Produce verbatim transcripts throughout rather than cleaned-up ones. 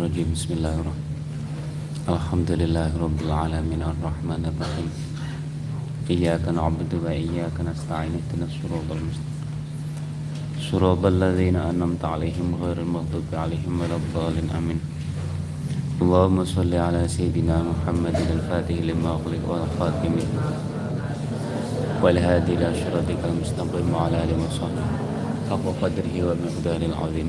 Bismillahirrahmanirrahim. Bismillahirrahmanirrahim. Alhamdulillahirabbil alamin arrahmanir rahim. Iyyaka na'budu wa iyyaka nasta'in ihdinas siratal mustaqim. Siratal ladzina an'amta 'alaihim ghairil maghdubi 'alaihim waladdallin amin. Allahumma shalli 'ala sayidina Muhammadin al-fatih lima ughliq wal khatim wal hadi ila siratal mustaqim wa 'ala alihi wa sahbihi haqqa qadrihi wa miqdaril 'azim.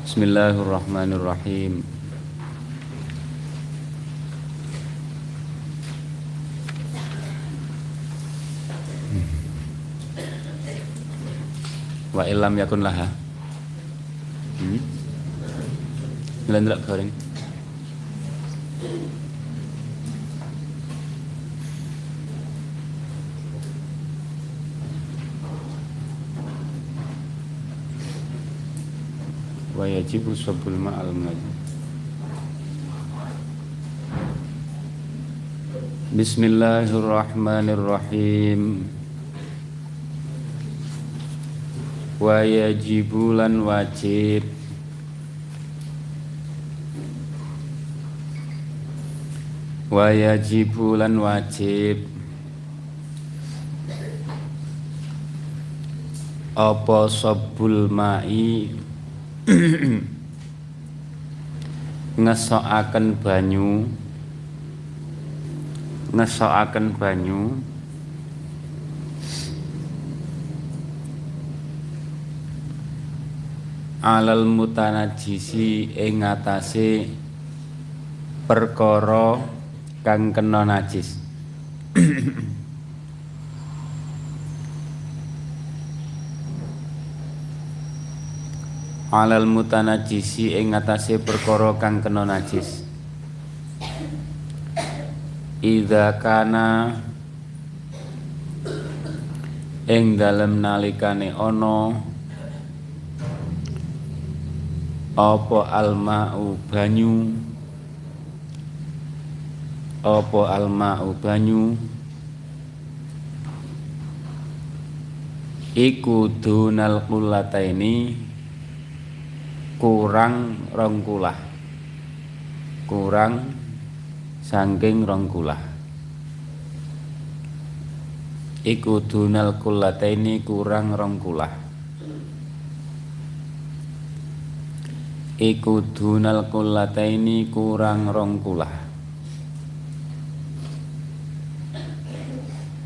Bismillahirrahmanirrahim. Wa illam yakun laha. Hmm. Landrak goreng. Wa yajibu sabul ma'al munajjim. Bismillahirrahmanirrahim. Wa yajibu lan wajib Wa yajibu lan wajib apa sabul ma'i ngesoaken banyu ngesoaken banyu alal mutanajisi ing atase perkara kang kena najis. Alal mutanajisi ing atase perkara kang kena najis. Idza kana ing dalem nalikane ana apa alma'u banyu apa alma'u banyu iku dunal qullataini kurang rongkulah, kurang saking rongkulah. Iku dunal kulataini kurang rongkulah. Iku dunal kulataini kurang rongkulah.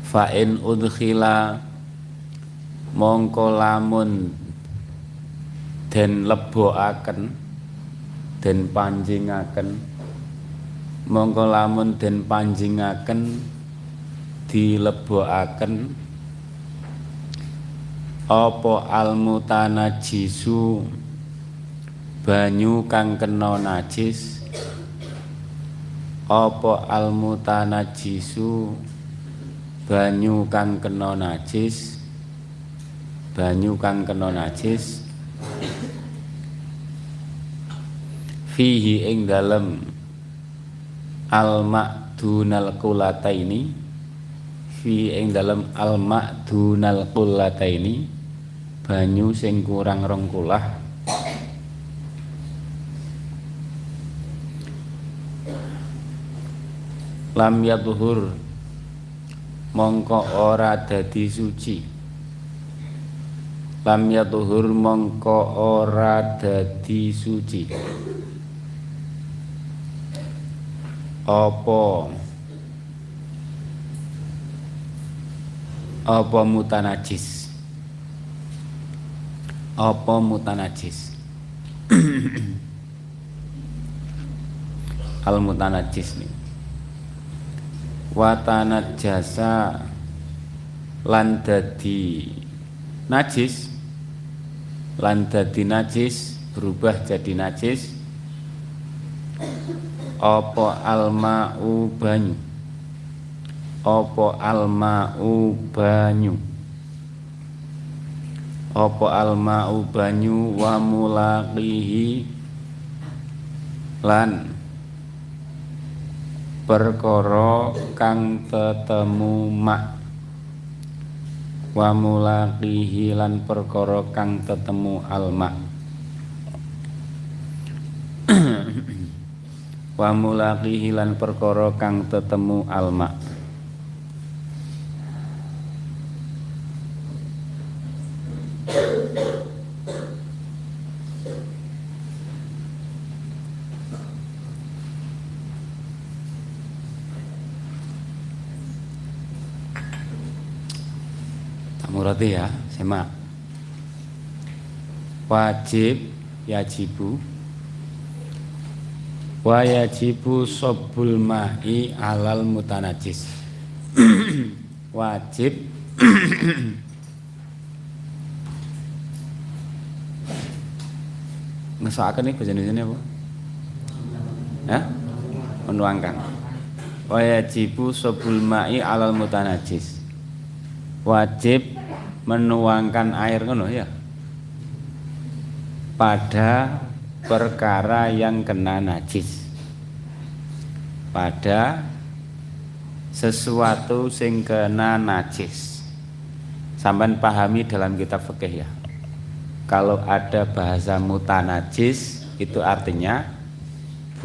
Fa'in udkhila mongko lamun den leboaken den panjingaken mongko lamun den panjingaken dileboaken apa almutanajisu banyu kang kena najis apa almutanajisu banyu kang kena najis banyu kang kena najis fihi ing dalem al-ma'dunal qulataini fihi ing dalem al-ma'dunal qulataini banyu sing kurang rong kulah lam yatuhur mongko ora dadi suci lam yatuhur mongko ora dadi suci apa apa mutanajis apa mutanajis al mutanajis nih watanajasa lan dadi najis, lan dadi najis, berubah jadi najis. Opo alma'u banyu, opo alma'u banyu, opo alma'u banyu, wa mulaqihi lan perkara kang tetemu mak, wa mulaqihi lan perkara kang tetemu alma, wa mulaqihi lan perkara kang tetemu alma. Berarti ya, semak wajib yajibu, wa yajibu sobul ma'i alal mutanajis. Wajib ngesakaken nih kejenisnya apa? Ya, menuangkan. Wa yajibu sobul ma'i alal mutanajis. Wajib menuangkan air ngono ya pada perkara yang kena najis, pada sesuatu sing kena najis. Sampean pahami dalam kitab fikih ya, kalau ada bahasa mutanajis itu artinya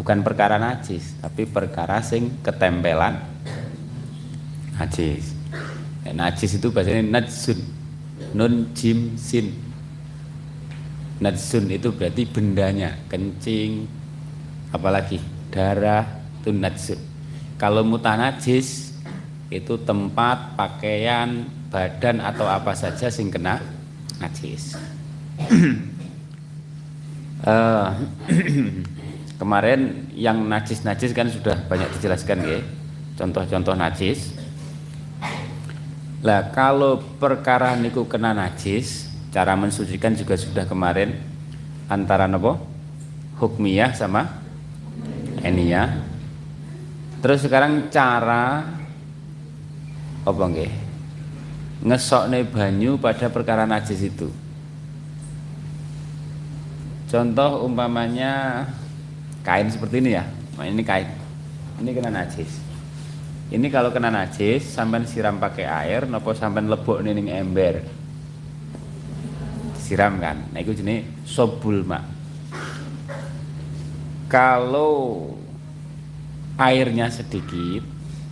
bukan perkara najis tapi perkara sing ketempelan najis. Ya, najis itu bahasanya najsun, nun jim sin. Najsun itu berarti bendanya, kencing, apalagi darah, itu najsun. Kalau mutanajis itu tempat, pakaian, badan atau apa saja sing kena najis. uh, Kemarin yang najis-najis kan sudah banyak dijelaskan ya, contoh-contoh najis. Lah kalau perkara niku kena najis, cara mensucikan juga sudah kemarin antara nopo hukmiyah sama eniyah. Terus sekarang cara apa nggih? Ngesokne banyu pada perkara najis itu. Contoh umpamanya kain seperti ini ya. Nah, ini kain. Ini kena najis. Ini kalau kena najis, sampean siram pakai air, nopo sampean lebok ning ember, siram kan? Nah itu jenis sobul mak. Kalau airnya sedikit,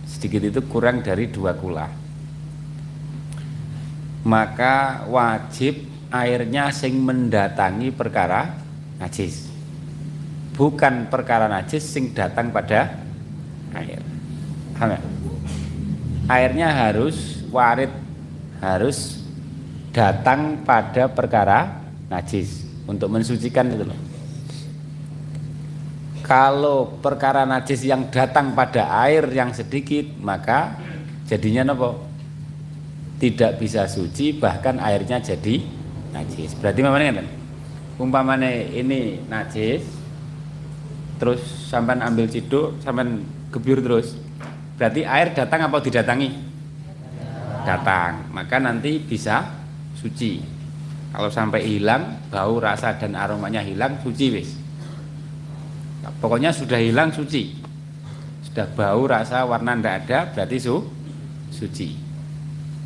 sedikit itu kurang dari dua kula, maka wajib airnya sing mendatangi perkara najis, bukan perkara najis sing datang pada air. Airnya harus warid, harus datang pada perkara najis untuk mensucikan itu loh. Kalau perkara najis yang datang pada air yang sedikit, maka jadinya nopo tidak bisa suci, bahkan airnya jadi najis. Berarti umpamanya, umpamanya ini najis, terus sampean ambil ciduk, sampean gebur terus. Berarti air datang apa didatangi? Datang. Maka nanti bisa suci. Kalau sampai hilang, bau, rasa, dan aromanya hilang, suci wis. Pokoknya sudah hilang, suci. Sudah bau, rasa, warna tidak ada, berarti su, suci.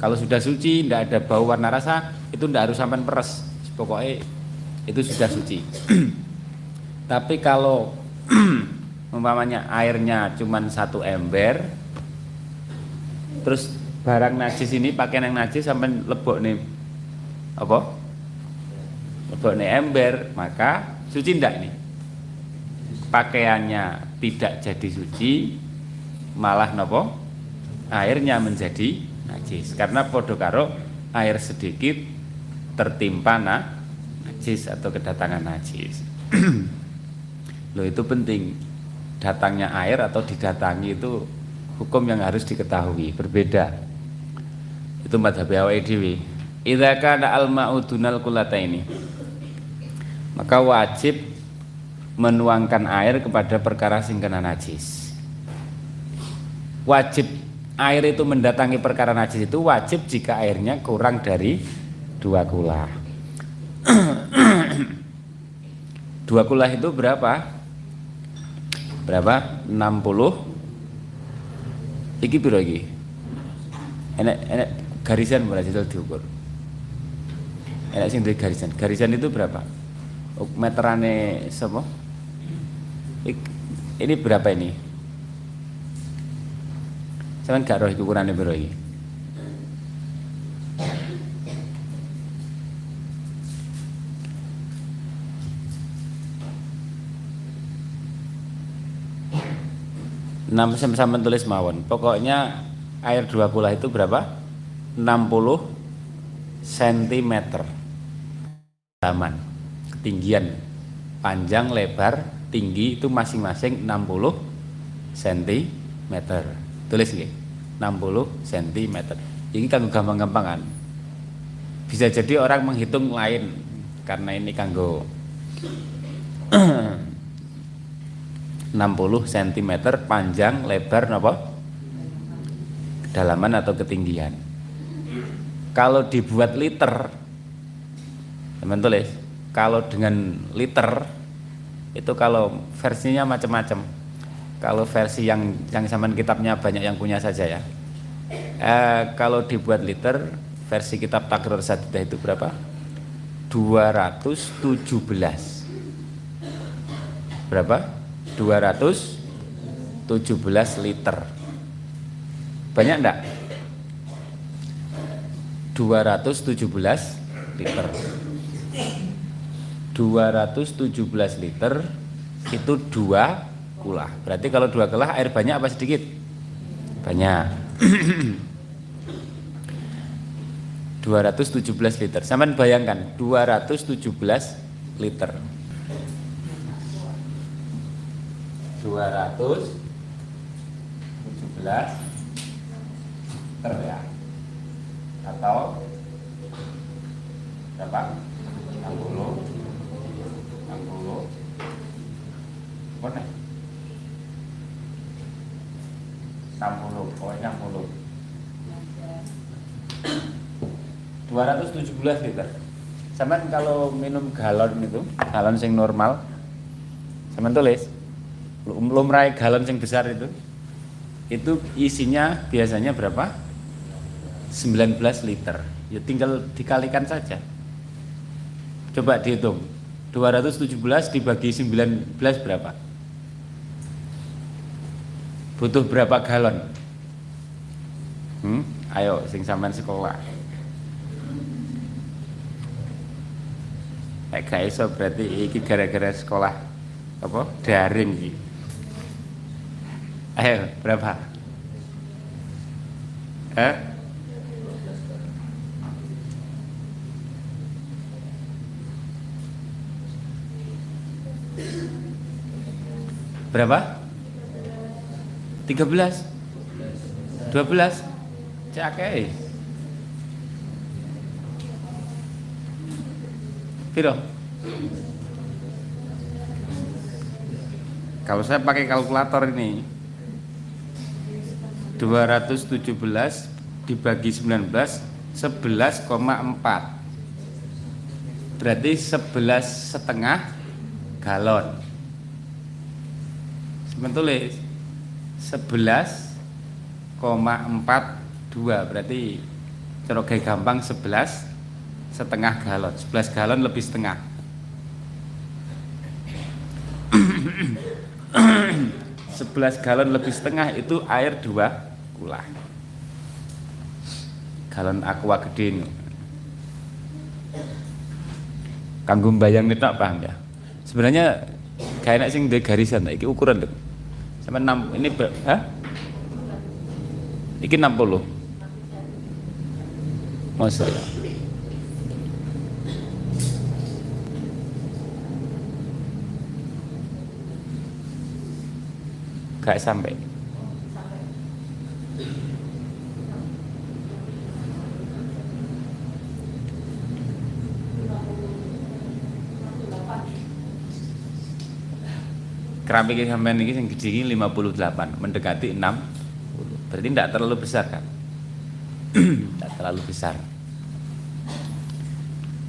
Kalau sudah suci, tidak ada bau, warna, rasa, itu tidak harus sampai peres. Pokoknya itu sudah suci. Tapi kalau umpamanya airnya cuma satu ember, terus barang najis ini, pakaian yang najis sampai lebok nih apa? Lebok nih ember, maka suci ndak ini? Pakaiannya tidak jadi suci, malah nopo airnya menjadi najis, karena podo karo air sedikit tertimpa najis atau kedatangan najis. Loh itu penting, datangnya air atau didatangi itu hukum yang harus diketahui, berbeda. itu madhab awake dhewe. Idza kana al-ma'u dunal kulataini, maka wajib menuangkan air kepada perkara sing kena najis. Wajib air itu mendatangi perkara najis itu wajib jika airnya kurang dari dua kulah. Dua kulah itu berapa? Berapa? enam puluh. Iki piro iki? Enak enak garisan berarti diukur. Enak sing duwe garisan. Garisan itu berapa? Meterane sapa? Ini berapa ini? Saya kan gak roh ukurannya piro iki. Enam sama-sama tulis mawon. Pokoknya air dua kulah itu berapa? enam puluh sentimeter dalam ketinggian, panjang, lebar, tinggi itu masing-masing enam puluh sentimeter. Tulis nggih, enam puluh sentimeter. Ini kanggo gampang-gampangan. Bisa jadi orang menghitung lain karena ini kanggo enam puluh sentimeter panjang, lebar, napa? Kedalaman atau ketinggian. Kalau dibuat liter, teman tulis, kalau dengan liter itu kalau versinya macam-macam. Kalau versi yang yang zaman kitabnya banyak yang punya saja ya. E, kalau dibuat liter, versi kitab Taqrir Sadidah itu berapa? dua ratus tujuh belas. Berapa? dua ratus tujuh belas liter. Banyak enggak? dua ratus tujuh belas liter. dua ratus tujuh belas liter itu dua kulah. Berarti kalau dua kulah air banyak apa sedikit? Banyak. dua ratus tujuh belas liter. Sampeyan bayangkan dua ratus tujuh belas liter. dua ratus tujuh belas liter ya, atau berapa? enam puluh enam puluh mana? enam puluh, oh enam puluh dua ratus tujuh belas liter. Sampeyan kalau minum galon itu, galon sing normal sampeyan tulis lumrahe galon yang besar itu itu isinya biasanya berapa? sembilan belas liter. Ya tinggal dikalikan saja. Coba dihitung. dua ratus tujuh belas dibagi sembilan belas berapa? Butuh berapa galon? Hmm? Ayo sing sampean sekolah. Nek gak iso berarti iki gara-gara sekolah apa? Daring iki. Ayo, berapa? Eh? Berapa? tiga belas? dua belas? Cakei piro? Kalau saya pakai kalkulator ini dua ratus tujuh belas dibagi sembilan belas, sebelas koma empat. Berarti sebelas setengah galon. Sementara sebelas koma empat dua berarti cara gampang sebelas setengah galon. sebelas galon lebih setengah. sebelas galon lebih setengah itu air dua kulah. Galon aqua gede ini. Kanggo mbayang nek paham ya. Sebenarnya gak enak sing duwe garisan iki ukuran lho. Sampe enam ini ha? Iki enam puluh. Masa ya. Gak sampai. keramik sampean ini yang gede lima puluh delapan, mendekati enam puluh. Berarti tidak terlalu besar kan? Tidak terlalu besar.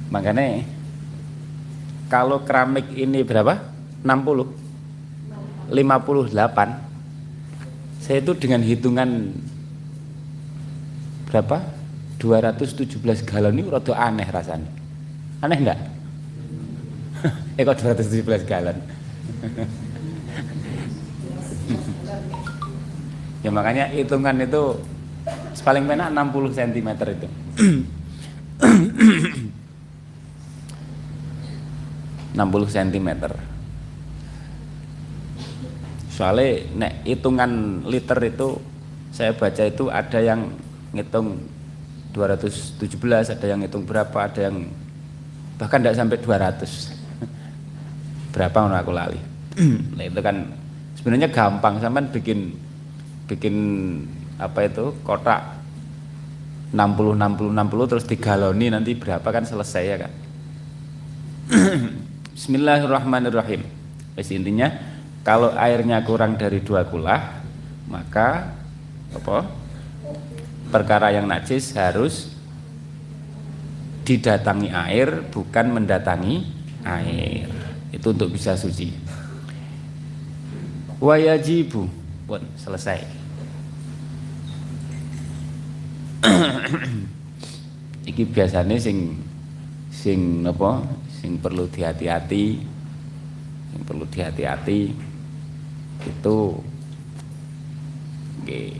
Makanya kalau keramik ini berapa? enam puluh. lima puluh delapan. Saya itu dengan hitungan berapa? dua ratus tujuh belas galon ini rada aneh rasanya. Aneh enggak? Eh kok dua ratus tujuh belas galon? Ya makanya hitungan itu paling enak enam puluh sentimeter itu. enam puluh sentimeter. Soalnya nek hitungan liter itu saya baca itu ada yang ngitung dua ratus tujuh belas, ada yang ngitung berapa, ada yang bahkan tidak sampai dua ratus. Berapa orang aku lali. Nah itu kan sebenarnya gampang, sampean bikin bikin apa itu kotak enam puluh enam puluh enam puluh terus digaloni nanti berapa kan selesai ya kan. Bismillahirrahmanirrahim. Wes intinya kalau airnya kurang dari dua kulah maka apa? Perkara yang najis harus didatangi air bukan mendatangi air. Itu untuk bisa suci. Wayajibu pun selesai. Iki biasanya sing sing apa sing perlu dihati-hati sing perlu dihati-hati itu nggih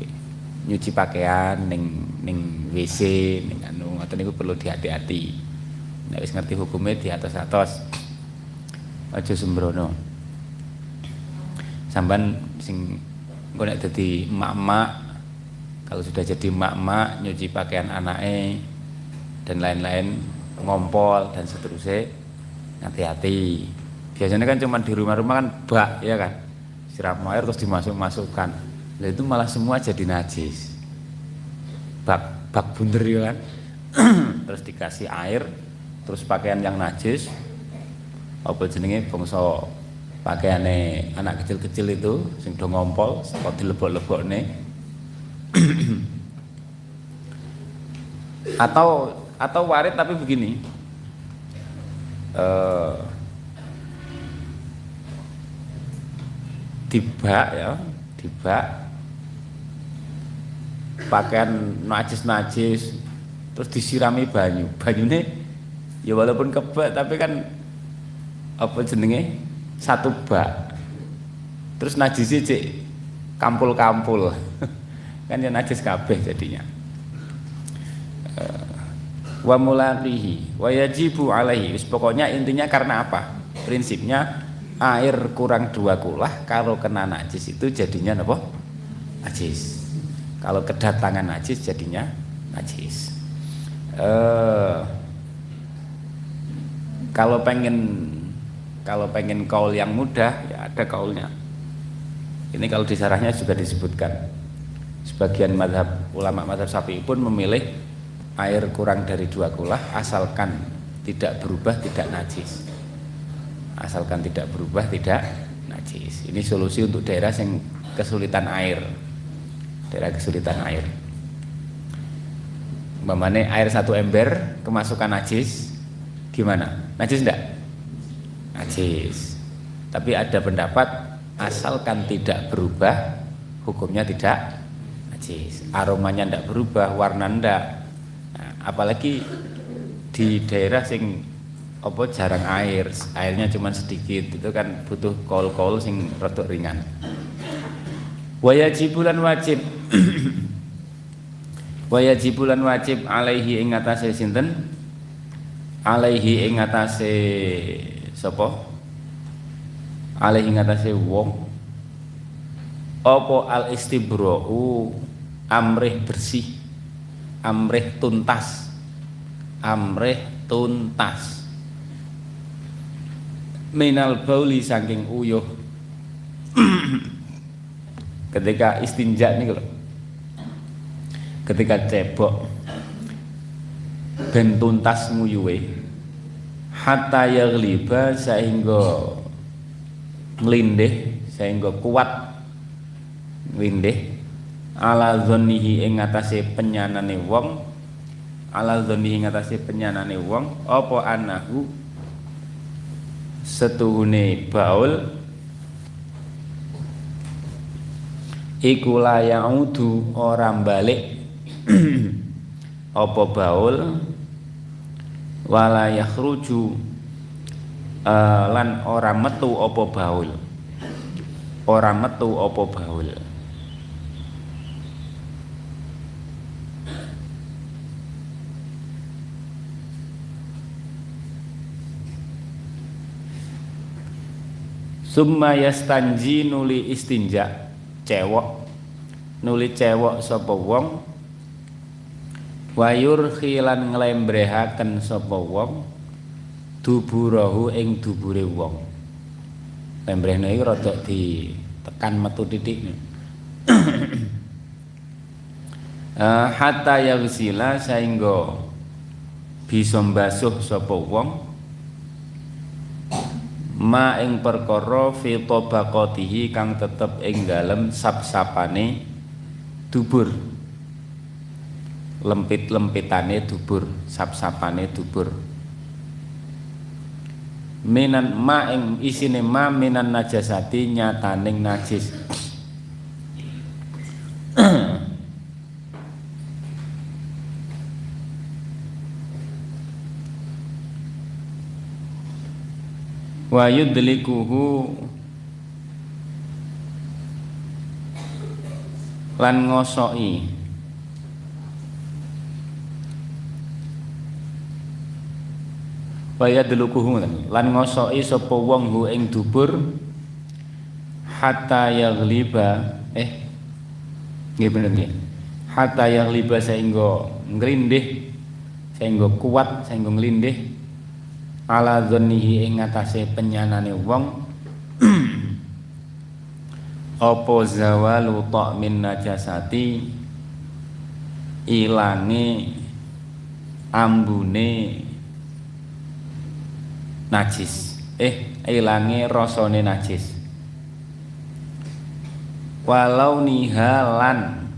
nyuci pakaian ning ning W C ning anu ngoten niku perlu dihati-hati. Nek wis ngerti hukume di atas-atas aja sembrono. Sampeyan sing engko nek dadi emak-emak, kalau sudah jadi mak-mak nyuci pakaian anaknya dan lain-lain, ngompol dan seterusnya, hati-hati. Biasanya kan cuma di rumah-rumah kan bak ya kan, siram air terus dimasuk-masukkan. Nah itu malah semua jadi najis. Bak bak bunder ya kan, terus dikasih air, terus pakaian yang najis. Apa jenenge bangsa pakaiannya anak kecil-kecil itu, sing do ngompol, kok dilebok-lebokne. atau atau warit tapi begini uh, dibak ya dibak pakaian najis-najis terus disirami banyu banyune ya walaupun kebak tapi kan apa jenenge satu bak terus najisnya cek kampul-kampul kan yang najis kabeh jadinya. Wa mulaqihi wa yajibu alaihi. Pokoknya intinya karena apa? Prinsipnya air kurang dua kulah kalau kena najis itu jadinya apa? Najis. Kalau kedatangan najis jadinya najis. Eh, kalau pengen kalau pengen kaul yang mudah ya ada kaulnya. Ini kalau di syarahnya juga disebutkan. Sebagian madhab ulama madhab Syafi'i pun memilih air kurang dari dua kulah asalkan tidak berubah tidak najis, asalkan tidak berubah tidak najis. Ini solusi untuk daerah yang kesulitan air, daerah kesulitan air. Umpamane air satu ember kemasukan najis, gimana? Najis enggak? Najis. Tapi ada pendapat asalkan tidak berubah hukumnya tidak najis, aromanya tidak berubah, warna ndak. Nah, apalagi di daerah sing apa jarang air, airnya cuma sedikit, itu kan butuh kol-kol sing rodok ringan. Wayajibulan wajib, wayajibulan wajib alaihi ing atase sinten, alaihi ing atase sapa, alaihi ing atase wong. Opo al istibra'u amrih bersih, amrih tuntas, amrih tuntas minal bauli saking uyuh. Ketika istinja nih loh, ketika cebok ben tuntas nguyuwe hatta yagliba sehingga nglindih sehingga kuat windih ala dzannihi ing atase penyanane wong ala dzannihi ing atase penyanane wong apa anahu setuhune baul iku layaudu ora balik apa baul wala yakhruju uh, lan ora metu apa baul ora metu apa baul summa yastanji nuli istinja cewok nuli cewok sapa wong wayur khilan nglembrehaken sapa wong duburahu ing dubure wong lembrehne iki rada ditekan metu titik eh hatta yaghsila saengga bisa mbasuh sapa wong ma ing perkara fi tabaqatihi kang tetep ing dalem sap-sapane dubur lempit-lempitane dubur sap-sapane dubur minan ma ing isine ma minan najasati nyataning najis wa yudlikuhu lan ngosoki waya delukuhu lan ngosoki sapa wong hu ing dubur hatta yaghliba eh nggih bener nggih hatta yaghliba saengga ngrindih saengga kuat saengga nglindih ala dzannihi ing atase penyanane wong apa zawalu ta'min najasati ilange ambune najis eh ilangi rasane najis walau nihalan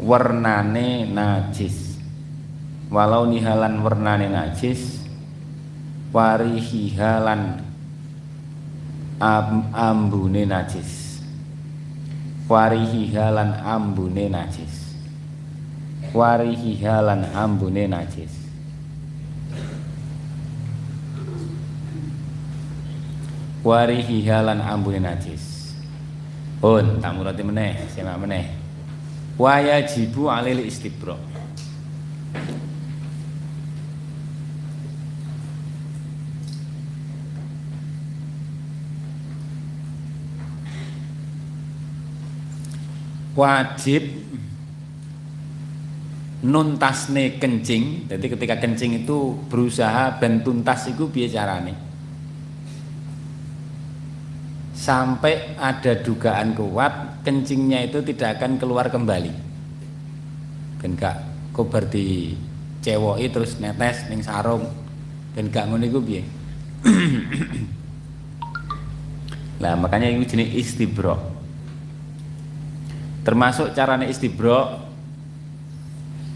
wernane najis walau nihalan wernane najis warihihalan am, ambune najis warihihalan ambune najis warihihalan ambune najis warihi halan ambune najis pun tak murati meneh semak meneh wayajibu alil istibra wajib nuntasne kencing jadi ketika kencing itu berusaha ben tuntas iku piye carane sampai ada dugaan kuat kencingnya itu tidak akan keluar kembali ben gak kobar di cewoki terus netes ning sarung ben gak ngono iku piye lah makanya itu jenis istibra termasuk carane istibra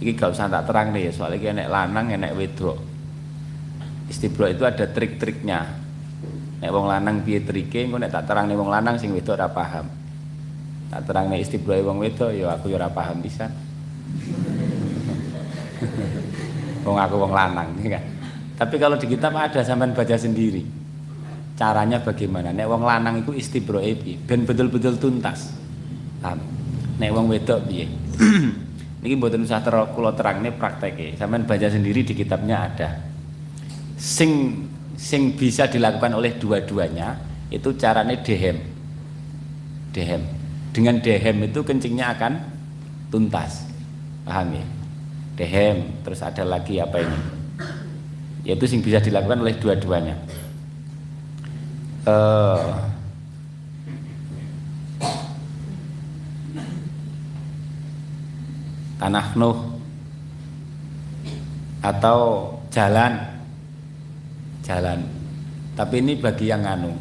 iki gak usah tak terang deh ya soalnya iki enek lanang enek wedok istibra itu ada trik-triknya nek wong lanang piye trike engko nek tak terangne wong lanang sing wedok ora paham. Tak terangne istibra wong wedok ya aku ya ora paham pisan. Wong aku wong lanang ya kan. Tapi kalau di kitab ada sampean baca sendiri. Caranya bagaimana? Nek wong lanang iku istibra piye? Ben betul-betul tuntas. Paham. Nek wong wedok piye? Niki mboten usah ter kula terangne prakteke. Sampean baca sendiri di kitabnya ada. Sing sing bisa dilakukan oleh dua-duanya itu caranya dehem dehem dengan dehem itu kencingnya akan tuntas paham ya dehem terus ada lagi apa ini yaitu sing bisa dilakukan oleh dua-duanya uh, tanah nuh atau jalan jalan tapi ini bagi yang anu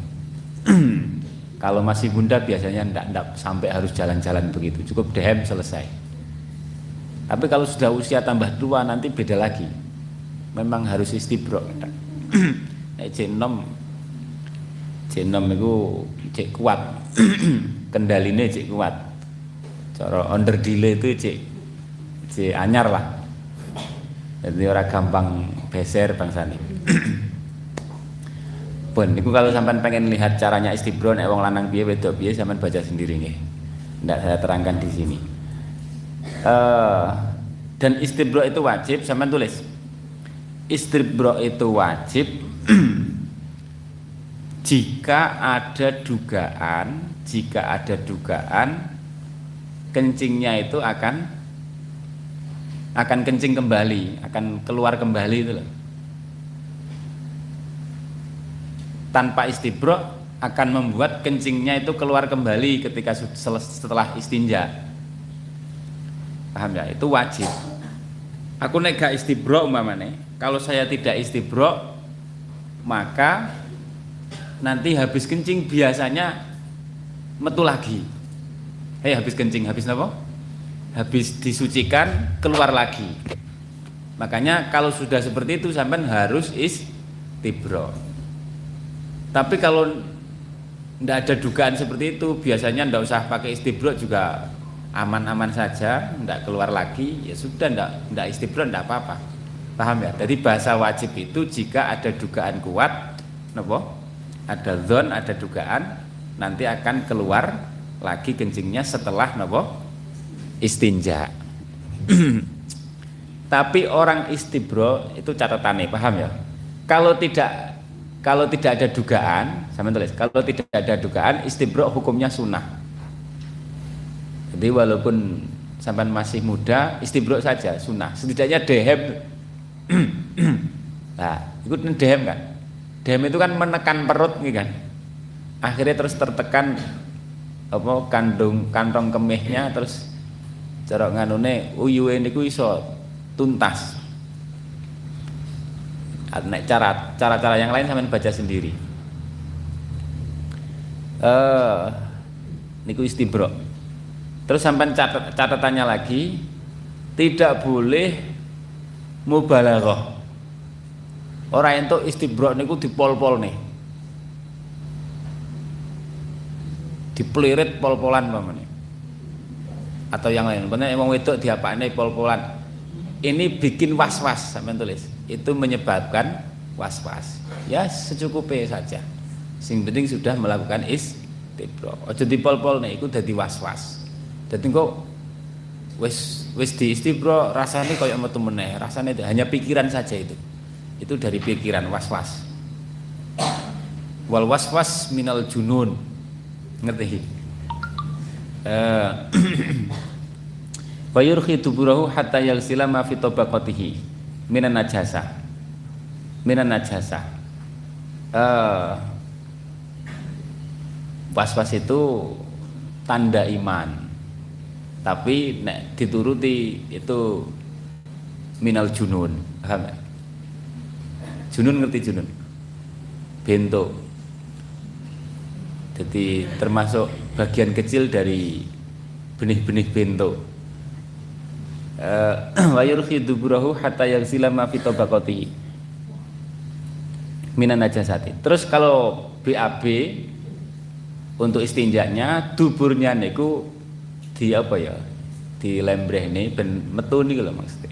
Kalau masih bunda biasanya enggak, enggak sampai harus jalan-jalan begitu, cukup D M selesai. Tapi kalau sudah usia tambah tua nanti beda lagi, memang harus istibro. Jenom, jenom itu cek kuat, kendalinya cek kuat. Cara under delay itu cek, cek anyar lah. Jadi orang gampang beser bangsane. Pun niku kalau sampean pengen lihat caranya istibro nek wong lanang piye wedok piye sampean baca sendiri nggih. Ndak saya terangkan di sini. Uh, dan istibro itu wajib, sampean tulis. Istibro itu wajib jika ada dugaan, jika ada dugaan kencingnya itu akan akan kencing kembali, akan keluar kembali itu loh. Tanpa istibro akan membuat kencingnya itu keluar kembali ketika setelah istinja, paham ya? Itu wajib. Aku nek gak istibro umpamane, kalau saya tidak istibro maka nanti habis kencing biasanya metu lagi. Hei habis kencing, habis apa? Habis disucikan keluar lagi. Makanya kalau sudah seperti itu sampean harus istibro. Tapi kalau tidak ada dugaan seperti itu, biasanya tidak usah pakai istibro juga, aman-aman saja, tidak keluar lagi, ya sudah tidak istibro, tidak apa-apa, paham ya? Jadi bahasa wajib itu jika ada dugaan kuat, nopo, ada zon, ada dugaan, nanti akan keluar lagi kencingnya setelah nopo istinja. Tapi orang istibro itu catatannya, paham ya? Kalau tidak Kalau tidak ada dugaan, sama tulis. Kalau tidak ada dugaan, istibro hukumnya sunnah. Jadi walaupun sampean masih muda, istibro saja sunnah. Setidaknya D H M, nah, ikut D H M kan? D H M itu kan menekan perut, gitu kan? Akhirnya terus tertekan apa kandung kantong kemihnya, terus cara nganune uyuhe niku iso tuntas. Nek cara cara-cara yang lain sampean baca sendiri. Eh, niku istibro. Terus sampean catat, catatannya lagi, tidak boleh mubalaghah. Ora entuk istibro niku dipol-pol nih, dipelirit pol-polan pamane. Atau yang lain. Bener emang wedok diapakne pol-polan. Ini bikin was-was, sampean tulis. Itu menyebabkan was-was. Ya secukupnya saja. Sing penting sudah melakukan istibro. Ojo dipol-pol nek iku dadi was-was. Dadi engko wis wis diistibro rasane koyo metu meneh, rasane hanya pikiran saja itu. Itu dari pikiran was-was. Wal was-was minal junun. Ngerti? Eh wa yurkhi duburahu hatta yalsila ma fi tabaqatihi minan najasa minan najasa. Uh, was-was itu tanda iman, tapi nek dituruti itu minal junun. Paham ya? Junun ngerti junun? Bento. Jadi termasuk bagian kecil dari benih-benih bento. Wa yurkhi duburahu hatta yaghsila ma fi tabaqatihi minan najasati. Terus kalau B A B untuk istinjanya duburnya niku di apa ya? Di lembrehne ben metu niku lho maksudnya.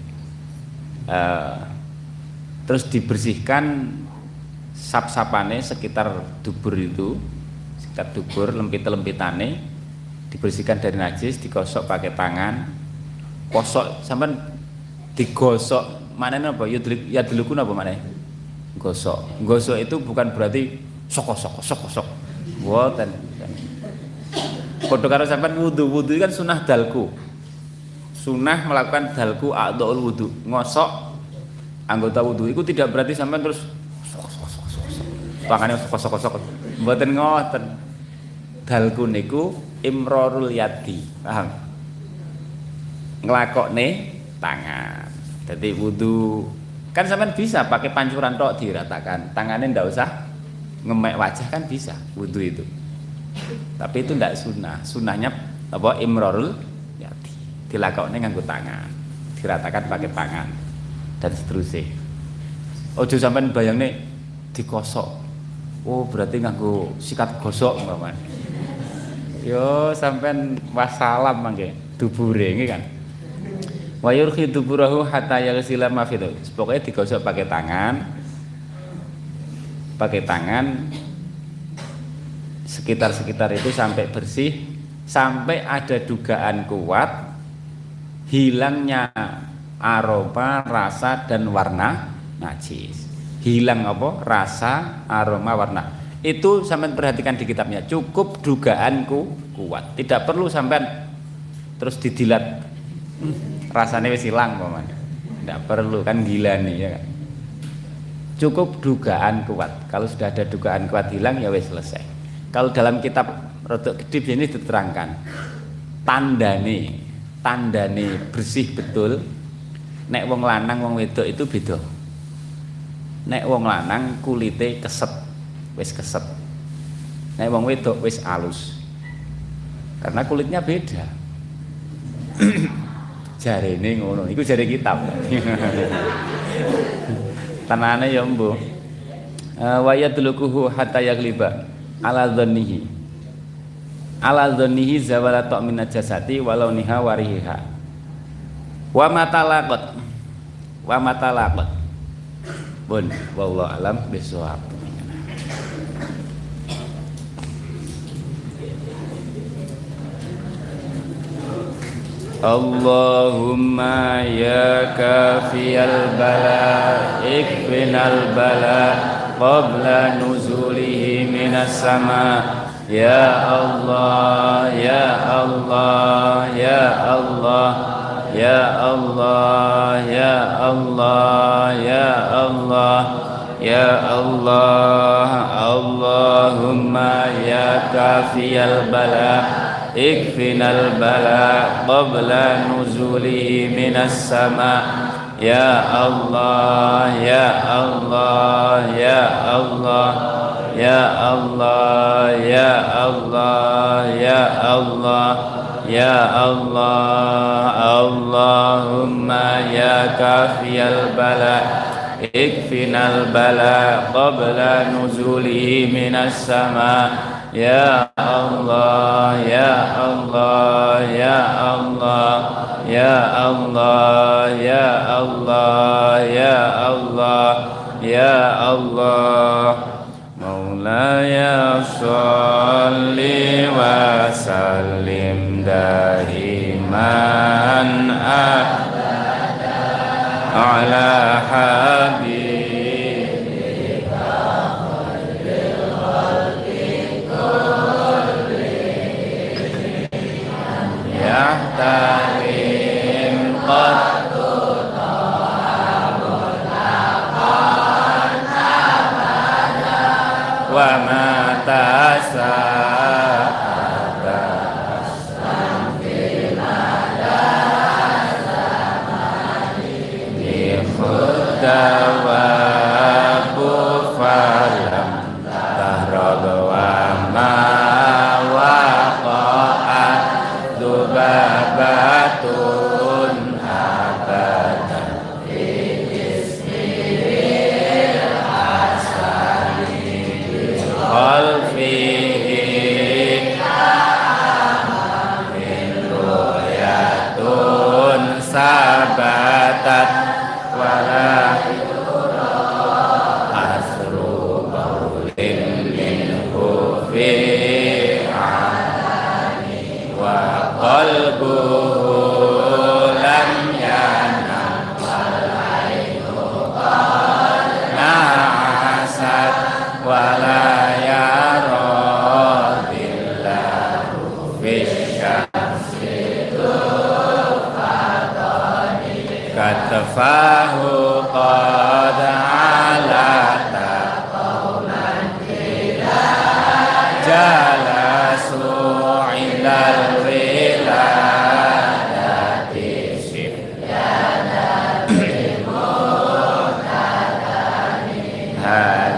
Uh, terus dibersihkan sap-sapane sekitar dubur itu, sekitar dubur lempit-lempitane dibersihkan dari najis, digosok pakai tangan. Gosok sampean digosok manene apa ya dilukun apa maneh gosok. Gosok itu bukan berarti sok-sok sok-sok. Mboten. Padha karo sampean wudu. Wudu kan sunah dalku. Sunah melakukan dalku a'dhaul wudu. Ngosok anggota wudu itu tidak berarti sampean terus sok-sok sok-sok. Tangannya sok-sok sok. Mboten ngoten. Dalku niku imrarul yadi. Paham? Ngelakokne tangan. Jadi wudu kan sampean bisa pakai pancuran tok diratakan. Tangannya ndak usah ngemek wajah kan bisa wudu itu. Tapi itu tidak sunnah. Sunnahnya apa? Imrorul yadi. Dilakoknya nganggo tangan, diratakan pakai tangan dan seterusnya. Ojo sampean bayangne dikosok. Oh, berarti nganggo sikat gosok umpamane. Yo sampean wassalam mangke dubure iki kan. Wa yurkhi duburahu hatta yaghsila ma fi. Pokoknya digosok pakai tangan. Pakai tangan sekitar-sekitar itu sampai bersih, sampai ada dugaan kuat hilangnya aroma, rasa dan warna najis. Hilang apa? Rasa, aroma, warna. Itu sampean perhatikan di kitabnya, cukup dugaanku kuat. Tidak perlu sampean terus didilat. Rasanya wis hilang pokoknya. Tidak perlu kan, gila nih ya kan. Cukup dugaan kuat. Kalau sudah ada dugaan kuat hilang ya wis selesai. Kalau dalam kitab Rodok Kedip ini diterangkan tandane, tandane bersih betul. Nek wong lanang wong wedok itu beda. Nek wong lanang kulite keset, wis keset. Nek wong wedok wis alus. Karena kulitnya beda. Jarene ngono, iku jare kitab. Tanane ya mbuh. Wa yadlukuhu hatta yagliba ala dzannihi ala dzannihi zawala ta' min najasati walau niha wariha wa matalaqat wa matalaqat bun wallahu alam bisawab. Allahumma ya kafiyal bala ikfinal bala qabla nuzulihi minas sama. Ya Allah, ya Allah, ya Allah, ya Allah, ya Allah, ya Allah, ya Allah. Allahumma ya kafiyal bala ikfinal bala qabla nuzulihi minas sama. Ya Allah, ya Allah, ya Allah, ya Allah, ya Allah, ya Allah, ya Allah. Allahumma ya kafiyal bala ikfinal bala qabla nuzulihi minas sama. Ya Allah, ya Allah, ya Allah, ya Allah, ya Allah, ya Allah, ya Allah. Maulaya sholli wa sallim daiman ala habibika khairil khalqi kullihim yahta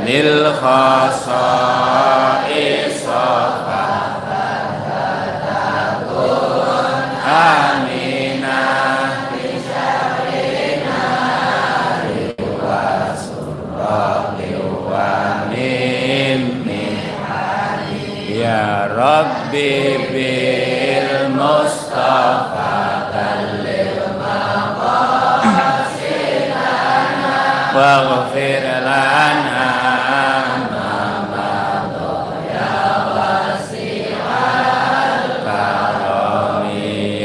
lil khasa isfa واغفر لنا ما مضى يا واسع الكرم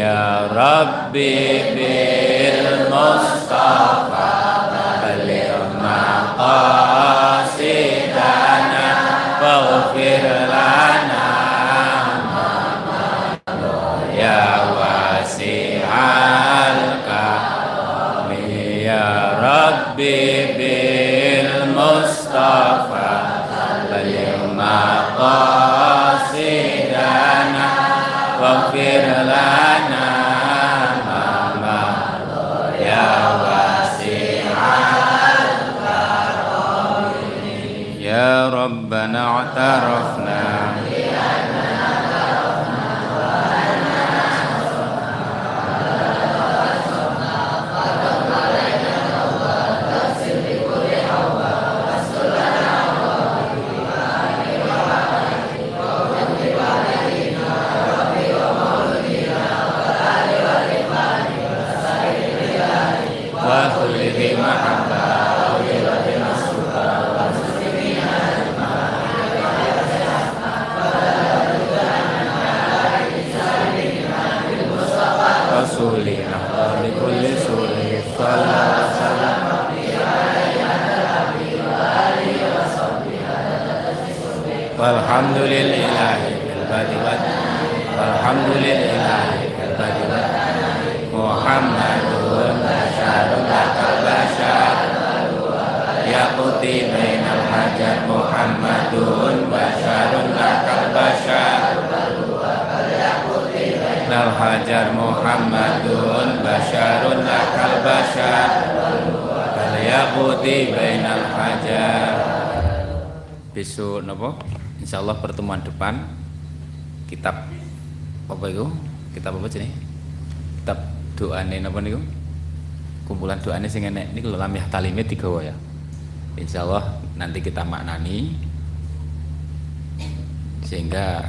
يا ربي بالمصطفى بلغ مقاصدنا واغفر لنا ما مضى يا واسع الكرم يا ربي اعترفنا walhamdulillahi bilbadiwat walhamdulillahi bilbadiwat Muhammadun basyarun lakal basyar yaquti bainal hajat Muhammadun basyarun lakal basyar nal hajar Muhammadun basyarun lakal basyar bal yaquti bainal hajar. Besok nopo insyaallah pertemuan depan kitab apa itu? Kitab apa sih? Kitab doane napa niku? Kumpulan doane sing enek niku lho Lamyah Talime digawa ya. Insyaallah nanti kita maknani sehingga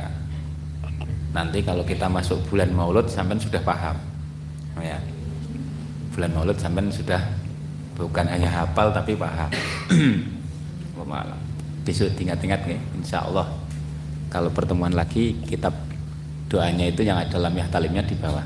nanti kalau kita masuk bulan Maulud sampean sudah paham. Oh ya. Bulan Maulud sampean sudah bukan hanya hafal tapi paham. Pemahaman. Besok ingat-ingat nih, insya Allah kalau pertemuan lagi kitab doanya itu yang ada Lamyah Talimnya di bawah.